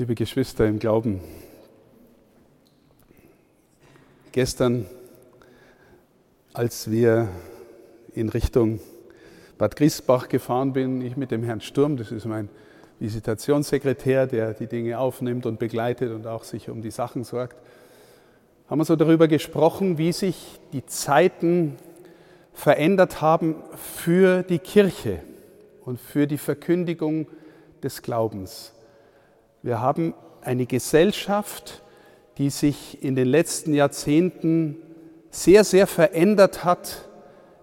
Liebe Geschwister im Glauben, gestern, als wir in Richtung Bad Griesbach gefahren bin, ich mit dem Herrn Sturm, das ist mein Visitationssekretär, der die Dinge aufnimmt und begleitet und auch sich um die Sachen sorgt, haben wir so darüber gesprochen, wie sich die Zeiten verändert haben für die Kirche und für die Verkündigung des Glaubens. Wir haben eine Gesellschaft, die sich in den letzten Jahrzehnten sehr, sehr verändert hat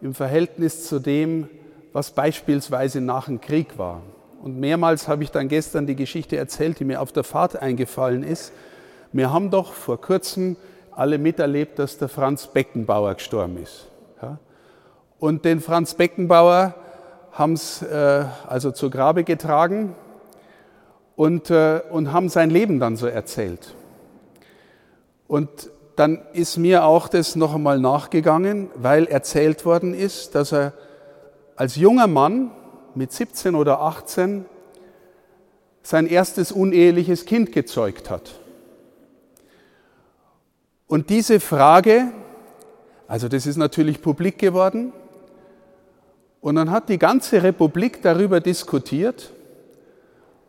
im Verhältnis zu dem, was beispielsweise nach dem Krieg war. Und mehrmals habe ich dann gestern die Geschichte erzählt, die mir auf der Fahrt eingefallen ist. Wir haben doch vor kurzem alle miterlebt, dass der Franz Beckenbauer gestorben ist. Ja? Und den Franz Beckenbauer haben sie also zur Grabe getragen und haben sein Leben dann so erzählt. Und dann ist mir auch das noch einmal nachgegangen, weil erzählt worden ist, dass er als junger Mann mit 17 oder 18 sein erstes uneheliches Kind gezeugt hat. Und diese Frage, also das ist natürlich publik geworden, und dann hat die ganze Republik darüber diskutiert,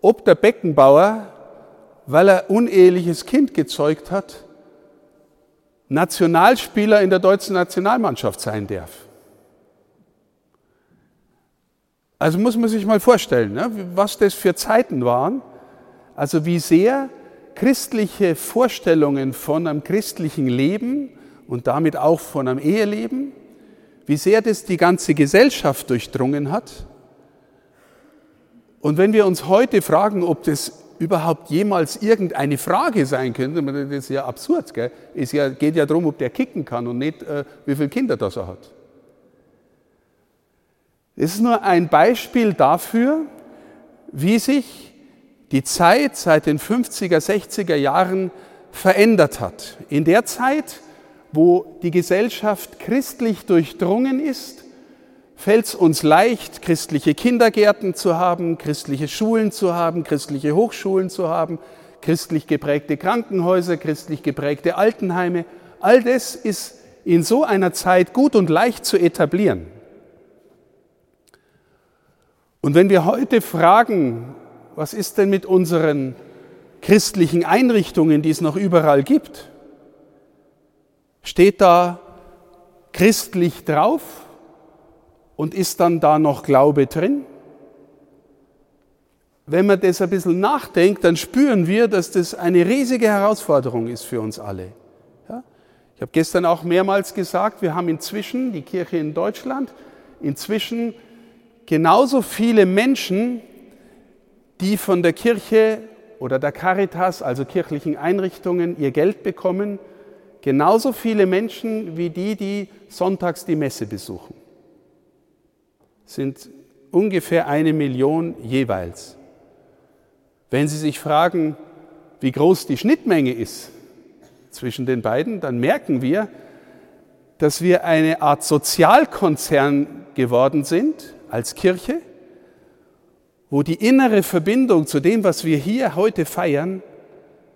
ob der Beckenbauer, weil er uneheliches Kind gezeugt hat, Nationalspieler in der deutschen Nationalmannschaft sein darf. Also muss man sich mal vorstellen, ne, was das für Zeiten waren, also wie sehr christliche Vorstellungen von einem christlichen Leben und damit auch von einem Eheleben, wie sehr das die ganze Gesellschaft durchdrungen hat. Und wenn wir uns heute fragen, ob das überhaupt jemals irgendeine Frage sein könnte, das ist ja absurd, gell? Es geht ja darum, ob der kicken kann und nicht, wie viele Kinder das er hat. Es ist nur ein Beispiel dafür, wie sich die Zeit seit den 50er, 60er Jahren verändert hat. In der Zeit, wo die Gesellschaft christlich durchdrungen ist, fällt es uns leicht, christliche Kindergärten zu haben, christliche Schulen zu haben, christliche Hochschulen zu haben, christlich geprägte Krankenhäuser, christlich geprägte Altenheime. All das ist in so einer Zeit gut und leicht zu etablieren. Und wenn wir heute fragen, was ist denn mit unseren christlichen Einrichtungen, die es noch überall gibt? Steht da christlich drauf und ist dann da noch Glaube drin? Wenn man das ein bisschen nachdenkt, dann spüren wir, dass das eine riesige Herausforderung ist für uns alle. Ja? Ich habe gestern auch mehrmals gesagt, wir haben inzwischen, die Kirche in Deutschland, inzwischen genauso viele Menschen, die von der Kirche oder der Caritas, also kirchlichen Einrichtungen, ihr Geld bekommen, genauso viele Menschen wie die, die sonntags die Messe besuchen. Sind ungefähr 1 Million jeweils. Wenn Sie sich fragen, wie groß die Schnittmenge ist zwischen den beiden, dann merken wir, dass wir eine Art Sozialkonzern geworden sind, als Kirche, wo die innere Verbindung zu dem, was wir hier heute feiern,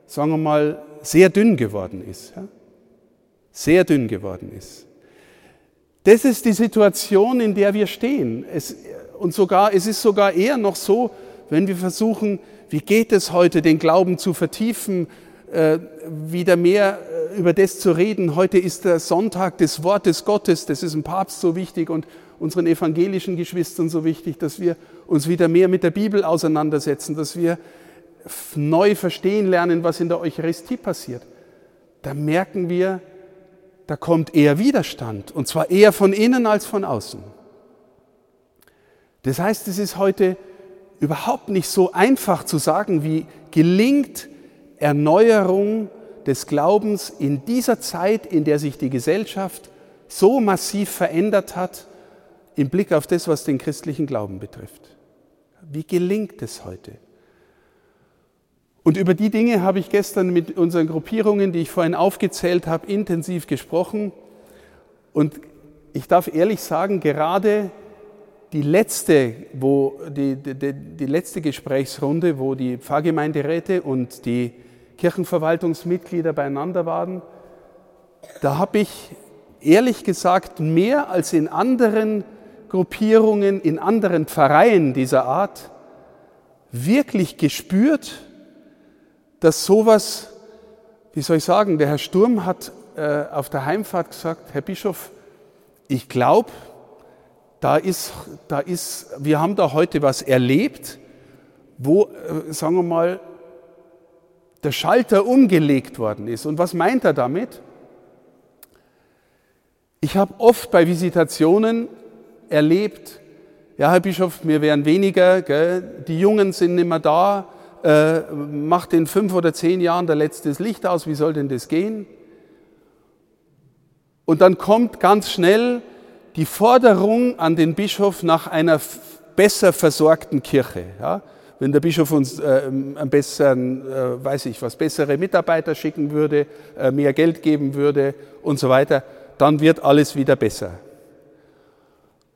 sagen wir mal, sehr dünn geworden ist. Ja? Sehr dünn geworden ist. Das ist die Situation, in der wir stehen. Es ist sogar eher noch so, wenn wir versuchen, wie geht es heute, den Glauben zu vertiefen, wieder mehr über das zu reden. Heute ist der Sonntag des Wortes Gottes, das ist dem Papst so wichtig und unseren evangelischen Geschwistern so wichtig, dass wir uns wieder mehr mit der Bibel auseinandersetzen, dass wir neu verstehen lernen, was in der Eucharistie passiert. Da merken wir, da kommt eher Widerstand, und zwar eher von innen als von außen. Das heißt, es ist heute überhaupt nicht so einfach zu sagen, wie gelingt Erneuerung des Glaubens in dieser Zeit, in der sich die Gesellschaft so massiv verändert hat, im Blick auf das, was den christlichen Glauben betrifft. Wie gelingt es heute? Und über die Dinge habe ich gestern mit unseren Gruppierungen, die ich vorhin aufgezählt habe, intensiv gesprochen. Und ich darf ehrlich sagen, gerade die letzte Gesprächsrunde, wo die Pfarrgemeinderäte und die Kirchenverwaltungsmitglieder beieinander waren, da habe ich ehrlich gesagt mehr als in anderen Gruppierungen, in anderen Pfarreien dieser Art wirklich gespürt, dass sowas, wie soll ich sagen, der Herr Sturm hat auf der Heimfahrt gesagt, Herr Bischof, ich glaube, wir haben da heute was erlebt, wo, sagen wir mal, der Schalter umgelegt worden ist. Und was meint er damit? Ich habe oft bei Visitationen erlebt, ja, Herr Bischof, wir wären weniger, gell? Die Jungen sind nicht mehr da, macht in 5 oder 10 Jahren der letzte Licht aus, wie soll denn das gehen? Und dann kommt ganz schnell die Forderung an den Bischof nach einer besser versorgten Kirche. Ja? Wenn der Bischof uns bessere Mitarbeiter schicken würde, mehr Geld geben würde und so weiter, dann wird alles wieder besser.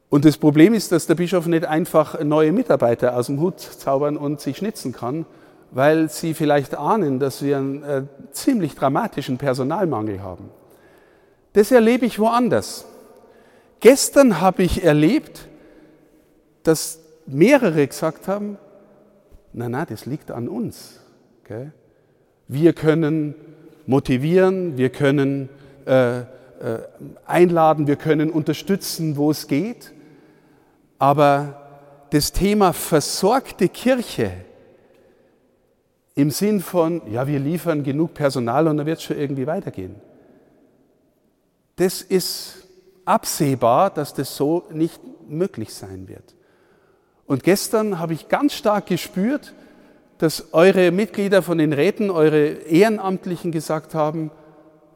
Und das Problem ist, dass der Bischof nicht einfach neue Mitarbeiter aus dem Hut zaubern und sich schnitzen kann, weil sie vielleicht ahnen, dass wir einen ziemlich dramatischen Personalmangel haben. Das erlebe ich woanders. Gestern habe ich erlebt, dass mehrere gesagt haben, na, das liegt an uns. Okay? Wir können motivieren, wir können einladen, wir können unterstützen, wo es geht. Aber das Thema versorgte Kirche im Sinn von, ja, wir liefern genug Personal und dann wird es schon irgendwie weitergehen. Das ist absehbar, dass das so nicht möglich sein wird. Und gestern habe ich ganz stark gespürt, dass eure Mitglieder von den Räten, eure Ehrenamtlichen gesagt haben,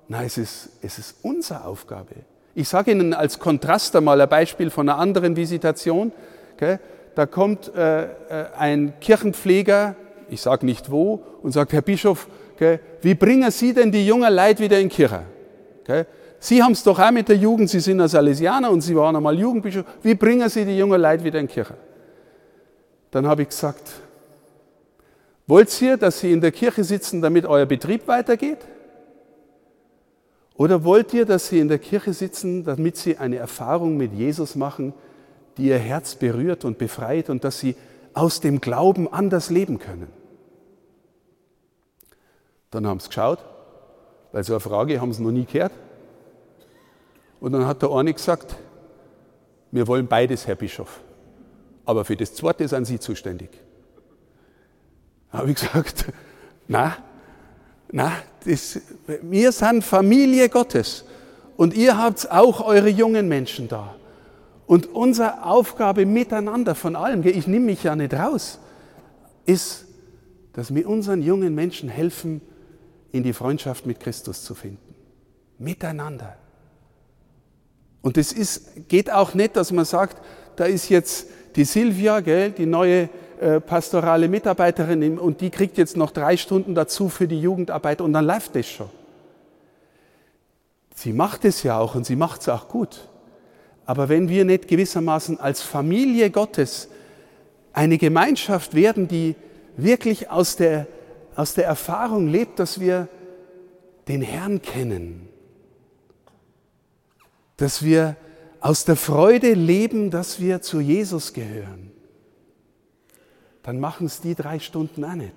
nein, es ist unsere Aufgabe. Ich sage Ihnen als Kontrast einmal ein Beispiel von einer anderen Visitation. Okay? Da kommt ein Kirchenpfleger, ich sage nicht wo, und sagt, Herr Bischof, okay, wie bringen Sie denn die jungen Leute wieder in die Kirche? Okay? Sie haben es doch auch mit der Jugend, Sie sind ein Salesianer und Sie waren einmal Jugendbischof. Wie bringen Sie die jungen Leute wieder in die Kirche? Dann habe ich gesagt, wollt ihr, dass Sie in der Kirche sitzen, damit euer Betrieb weitergeht? Oder wollt ihr, dass sie in der Kirche sitzen, damit sie eine Erfahrung mit Jesus machen, die ihr Herz berührt und befreit und dass sie aus dem Glauben anders leben können? Dann haben sie geschaut, weil so eine Frage haben sie noch nie gehört. Und dann hat der eine gesagt, wir wollen beides, Herr Bischof, aber für das Zweite sind Sie zuständig. Da habe ich gesagt, wir sind Familie Gottes und ihr habt auch eure jungen Menschen da. Und unsere Aufgabe miteinander von allem, ich nehme mich ja nicht raus, ist, dass wir unseren jungen Menschen helfen, in die Freundschaft mit Christus zu finden. Miteinander. Und es geht auch nicht, dass man sagt, da ist jetzt die Silvia, die neue pastorale Mitarbeiterin und die kriegt jetzt noch 3 Stunden dazu für die Jugendarbeit und dann läuft das schon. Sie macht es ja auch und sie macht es auch gut. Aber wenn wir nicht gewissermaßen als Familie Gottes eine Gemeinschaft werden, die wirklich aus der Erfahrung lebt, dass wir den Herrn kennen, dass wir aus der Freude leben, dass wir zu Jesus gehören, dann machen es die 3 Stunden auch nicht.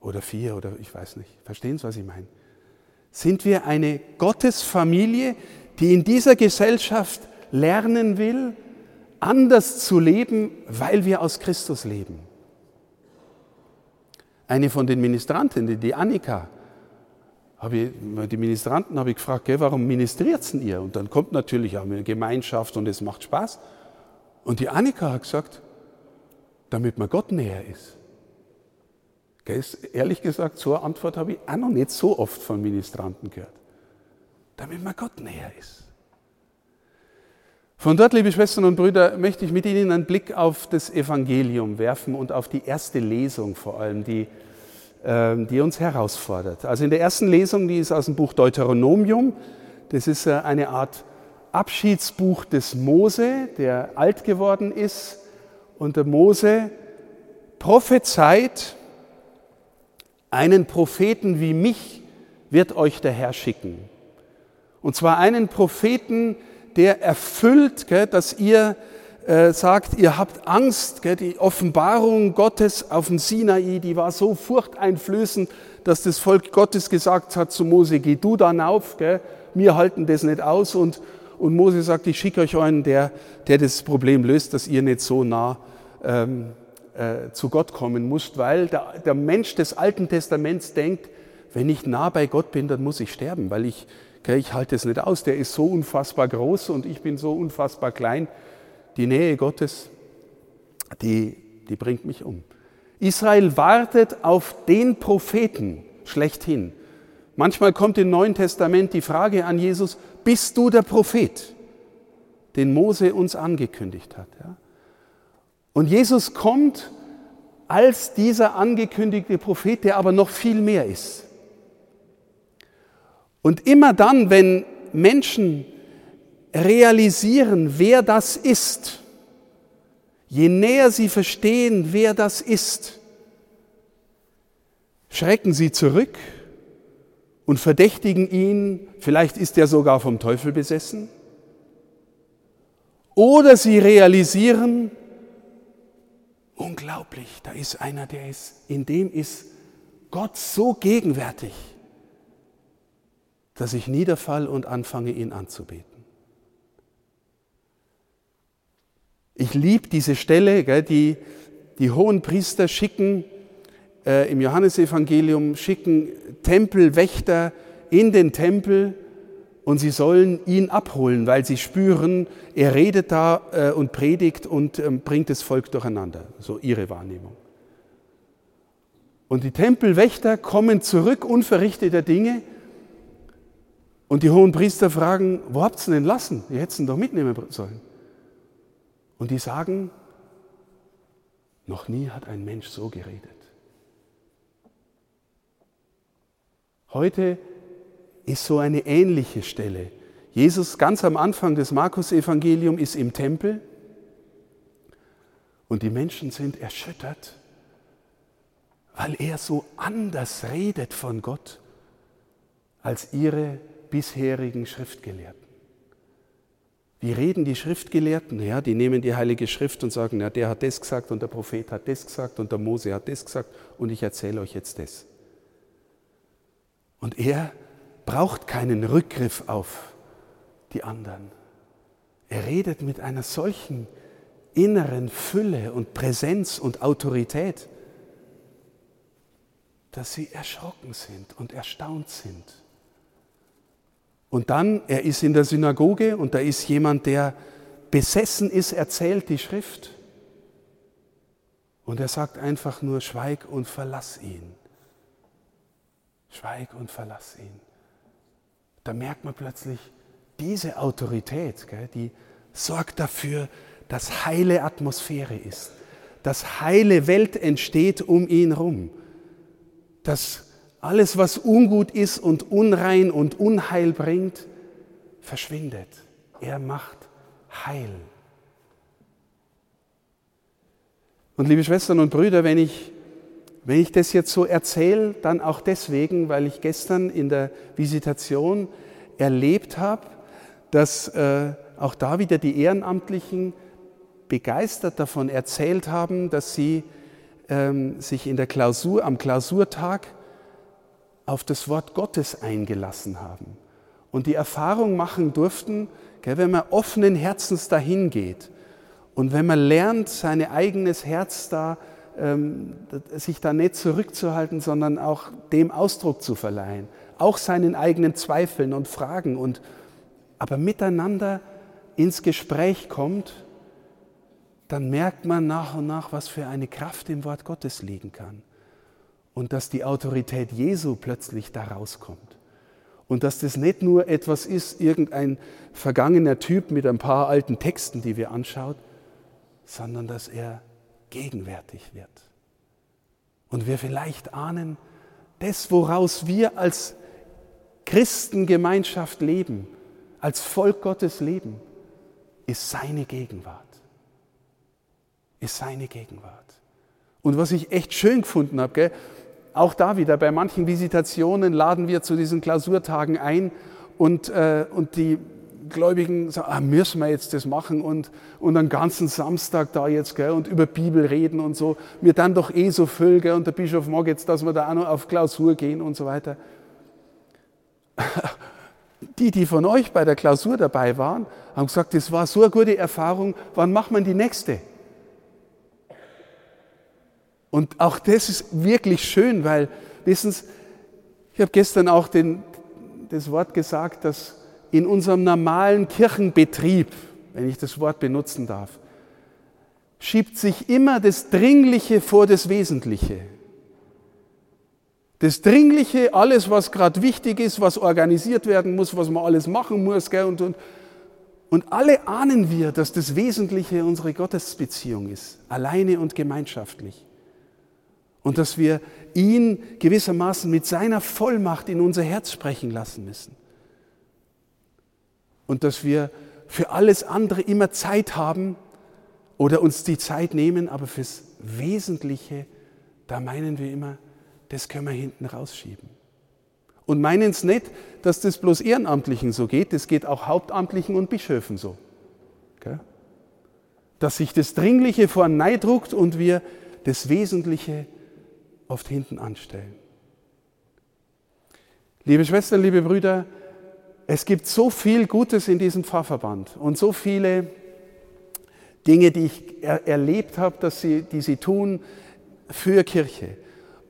Oder 4, oder ich weiß nicht. Verstehen Sie, was ich meine? Sind wir eine Gottesfamilie, die in dieser Gesellschaft lernen will, anders zu leben, weil wir aus Christus leben? Eine von den Ministrantinnen, die Annika, die Ministranten habe ich gefragt, warum ministriert denn ihr? Und dann kommt natürlich auch eine Gemeinschaft und es macht Spaß. Und die Annika hat gesagt, damit man Gott näher ist. Ehrlich gesagt, so eine Antwort habe ich auch noch nicht so oft von Ministranten gehört. Damit man Gott näher ist. Von dort, liebe Schwestern und Brüder, möchte ich mit Ihnen einen Blick auf das Evangelium werfen und auf die erste Lesung vor allem, die uns herausfordert. Also in der ersten Lesung, die ist aus dem Buch Deuteronomium. Das ist eine Art Abschiedsbuch des Mose, der alt geworden ist, und der Mose prophezeit: Einen Propheten wie mich wird euch der Herr schicken. Und zwar einen Propheten, der erfüllt, dass ihr sagt, ihr habt Angst. Die Offenbarung Gottes auf dem Sinai, die war so furchteinflößend, dass das Volk Gottes gesagt hat zu Mose: Geh du dann auf, wir halten das nicht aus. Und Mose sagt: Ich schicke euch einen, der das Problem löst, dass ihr nicht so nah zu Gott kommen müsst, weil der Mensch des Alten Testaments denkt: Wenn ich nah bei Gott bin, dann muss ich sterben, weil ich halte es nicht aus. Der ist so unfassbar groß und ich bin so unfassbar klein. Die Nähe Gottes, die bringt mich um. Israel wartet auf den Propheten schlechthin. Manchmal kommt im Neuen Testament die Frage an Jesus: Bist du der Prophet, den Mose uns angekündigt hat? Ja? Und Jesus kommt als dieser angekündigte Prophet, der aber noch viel mehr ist. Und immer dann, wenn Menschen realisieren, wer das ist, je näher sie verstehen, wer das ist, schrecken sie zurück und verdächtigen ihn, vielleicht ist er sogar vom Teufel besessen. Oder sie realisieren: Unglaublich, da ist einer, in dem ist Gott so gegenwärtig, dass ich niederfall und anfange, ihn anzubeten. Ich liebe diese Stelle, die hohen Priester schicken, im Johannesevangelium schicken Tempelwächter in den Tempel und sie sollen ihn abholen, weil sie spüren, er redet da und predigt und bringt das Volk durcheinander. So ihre Wahrnehmung. Und die Tempelwächter kommen zurück unverrichteter Dinge und die hohen Priester fragen: Wo habt ihr ihn denn lassen? Ihr hättet ihn doch mitnehmen sollen. Und die sagen: Noch nie hat ein Mensch so geredet. Heute ist so eine ähnliche Stelle. Jesus ganz am Anfang des Markus-Evangeliums ist im Tempel und die Menschen sind erschüttert, weil er so anders redet von Gott als ihre bisherigen Schriftgelehrten. Wie reden die Schriftgelehrten? Ja, die nehmen die Heilige Schrift und sagen: Ja, der hat das gesagt und der Prophet hat das gesagt und der Mose hat das gesagt und ich erzähle euch jetzt das. Und er braucht keinen Rückgriff auf die anderen. Er redet mit einer solchen inneren Fülle und Präsenz und Autorität, dass sie erschrocken sind und erstaunt sind. Und dann, er ist in der Synagoge und da ist jemand, der besessen ist, erzählt die Schrift. Und er sagt einfach nur: Schweig und verlass ihn. Schweig und verlass ihn. Da merkt man plötzlich, diese Autorität, die sorgt dafür, dass heile Atmosphäre ist, dass heile Welt entsteht um ihn herum, dass alles, was ungut ist und unrein und Unheil bringt, verschwindet. Er macht Heil. Und liebe Schwestern und Brüder, wenn ich das jetzt so erzähle, dann auch deswegen, weil ich gestern in der Visitation erlebt habe, dass auch da wieder die Ehrenamtlichen begeistert davon erzählt haben, dass sie sich am Klausurtag auf das Wort Gottes eingelassen haben und die Erfahrung machen durften, wenn man offenen Herzens dahin geht und wenn man lernt, sein eigenes Herz sich da nicht zurückzuhalten, sondern auch dem Ausdruck zu verleihen, auch seinen eigenen Zweifeln und Fragen, aber miteinander ins Gespräch kommt, dann merkt man nach und nach, was für eine Kraft im Wort Gottes liegen kann und dass die Autorität Jesu plötzlich da rauskommt und dass das nicht nur etwas ist, irgendein vergangener Typ mit ein paar alten Texten, die wir anschaut, sondern dass er gegenwärtig wird. Und wir vielleicht ahnen, das, woraus wir als Christengemeinschaft leben, als Volk Gottes leben, ist seine Gegenwart. Ist seine Gegenwart. Und was ich echt schön gefunden habe, gell? Auch da wieder, bei manchen Visitationen laden wir zu diesen Klausurtagen ein und die Gläubigen sagen, müssen wir jetzt das machen und einen ganzen Samstag da jetzt, gell, und über Bibel reden und so, mir dann doch eh so viel, gell, und der Bischof mag jetzt, dass wir da auch noch auf Klausur gehen und so weiter. Die von euch bei der Klausur dabei waren, haben gesagt, das war so eine gute Erfahrung, wann macht man die nächste? Und auch das ist wirklich schön, weil, wissen Sie, ich habe gestern auch das Wort gesagt, dass in unserem normalen Kirchenbetrieb, wenn ich das Wort benutzen darf, schiebt sich immer das Dringliche vor das Wesentliche. Das Dringliche, alles, was gerade wichtig ist, was organisiert werden muss, was man alles machen muss, gell, und alle ahnen wir, dass das Wesentliche unsere Gottesbeziehung ist, alleine und gemeinschaftlich. Und dass wir ihn gewissermaßen mit seiner Vollmacht in unser Herz sprechen lassen müssen. Und dass wir für alles andere immer Zeit haben oder uns die Zeit nehmen, aber fürs Wesentliche, da meinen wir immer, das können wir hinten rausschieben. Und meinen es nicht, dass das bloß Ehrenamtlichen so geht, das geht auch Hauptamtlichen und Bischöfen so. Okay? Dass sich das Dringliche vor den Neid ruckt und wir das Wesentliche oft hinten anstellen. Liebe Schwestern, liebe Brüder, es gibt so viel Gutes in diesem Pfarrverband und so viele Dinge, die ich erlebt habe, die sie tun für Kirche.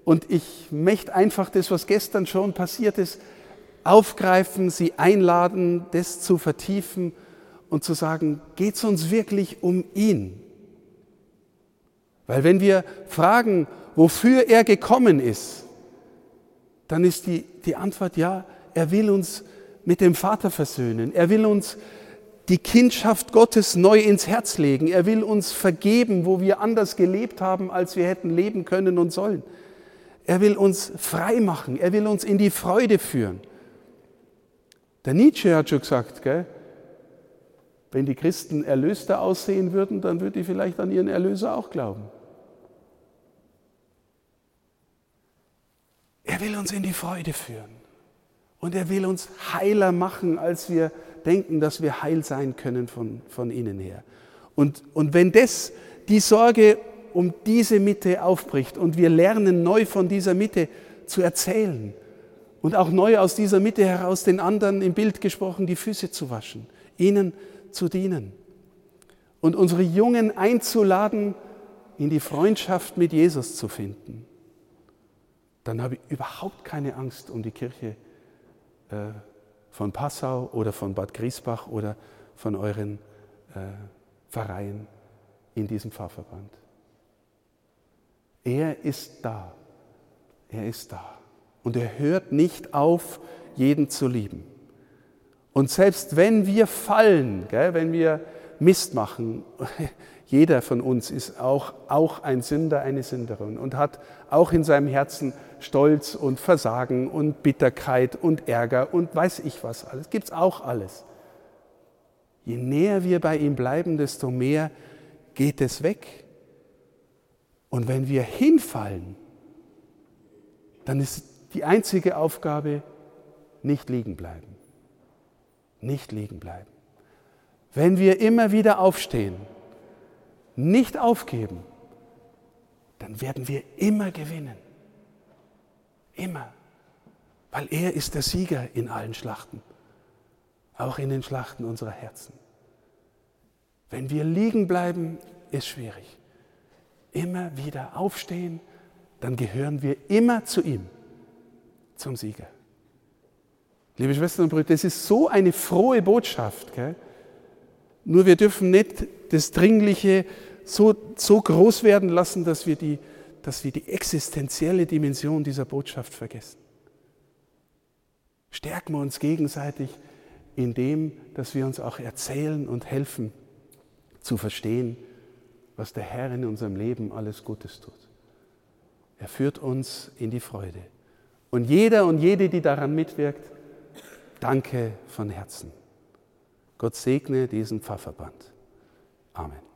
Und ich möchte einfach das, was gestern schon passiert ist, aufgreifen, sie einladen, das zu vertiefen und zu sagen, geht es uns wirklich um ihn? Weil wenn wir fragen, wofür er gekommen ist, dann ist die Antwort, ja, er will uns mit dem Vater versöhnen. Er will uns die Kindschaft Gottes neu ins Herz legen. Er will uns vergeben, wo wir anders gelebt haben, als wir hätten leben können und sollen. Er will uns frei machen. Er will uns in die Freude führen. Der Nietzsche hat schon gesagt, gell? Wenn die Christen erlöster aussehen würden, dann würden die vielleicht an ihren Erlöser auch glauben. Er will uns in die Freude führen und er will uns heiler machen, als wir denken, dass wir heil sein können von innen her. Und wenn das die Sorge um diese Mitte aufbricht und wir lernen neu von dieser Mitte zu erzählen und auch neu aus dieser Mitte heraus den anderen, im Bild gesprochen, die Füße zu waschen, ihnen zu dienen und unsere Jungen einzuladen, in die Freundschaft mit Jesus zu finden, dann habe ich überhaupt keine Angst um die Kirche von Passau oder von Bad Griesbach oder von euren Pfarreien in diesem Pfarrverband. Er ist da. Er ist da. Und er hört nicht auf, jeden zu lieben. Und selbst wenn wir fallen, gell, wenn wir Mist machen, jeder von uns ist auch ein Sünder, eine Sünderin und hat auch in seinem Herzen Stolz und Versagen und Bitterkeit und Ärger und weiß ich was alles. Gibt's auch alles. Je näher wir bei ihm bleiben, desto mehr geht es weg. Und wenn wir hinfallen, dann ist die einzige Aufgabe, nicht liegen bleiben. Nicht liegen bleiben. Wenn wir immer wieder aufstehen, nicht aufgeben, dann werden wir immer gewinnen. Immer. Weil er ist der Sieger in allen Schlachten. Auch in den Schlachten unserer Herzen. Wenn wir liegen bleiben, ist schwierig. Immer wieder aufstehen, dann gehören wir immer zu ihm, zum Sieger. Liebe Schwestern und Brüder, das ist so eine frohe Botschaft, gell? Nur wir dürfen nicht das Dringliche so groß werden lassen, dass wir die existenzielle Dimension dieser Botschaft vergessen. Stärken wir uns gegenseitig in dem, dass wir uns auch erzählen und helfen, zu verstehen, was der Herr in unserem Leben alles Gutes tut. Er führt uns in die Freude. Und jeder und jede, die daran mitwirkt, danke von Herzen. Gott segne diesen Pfarrverband. Amen.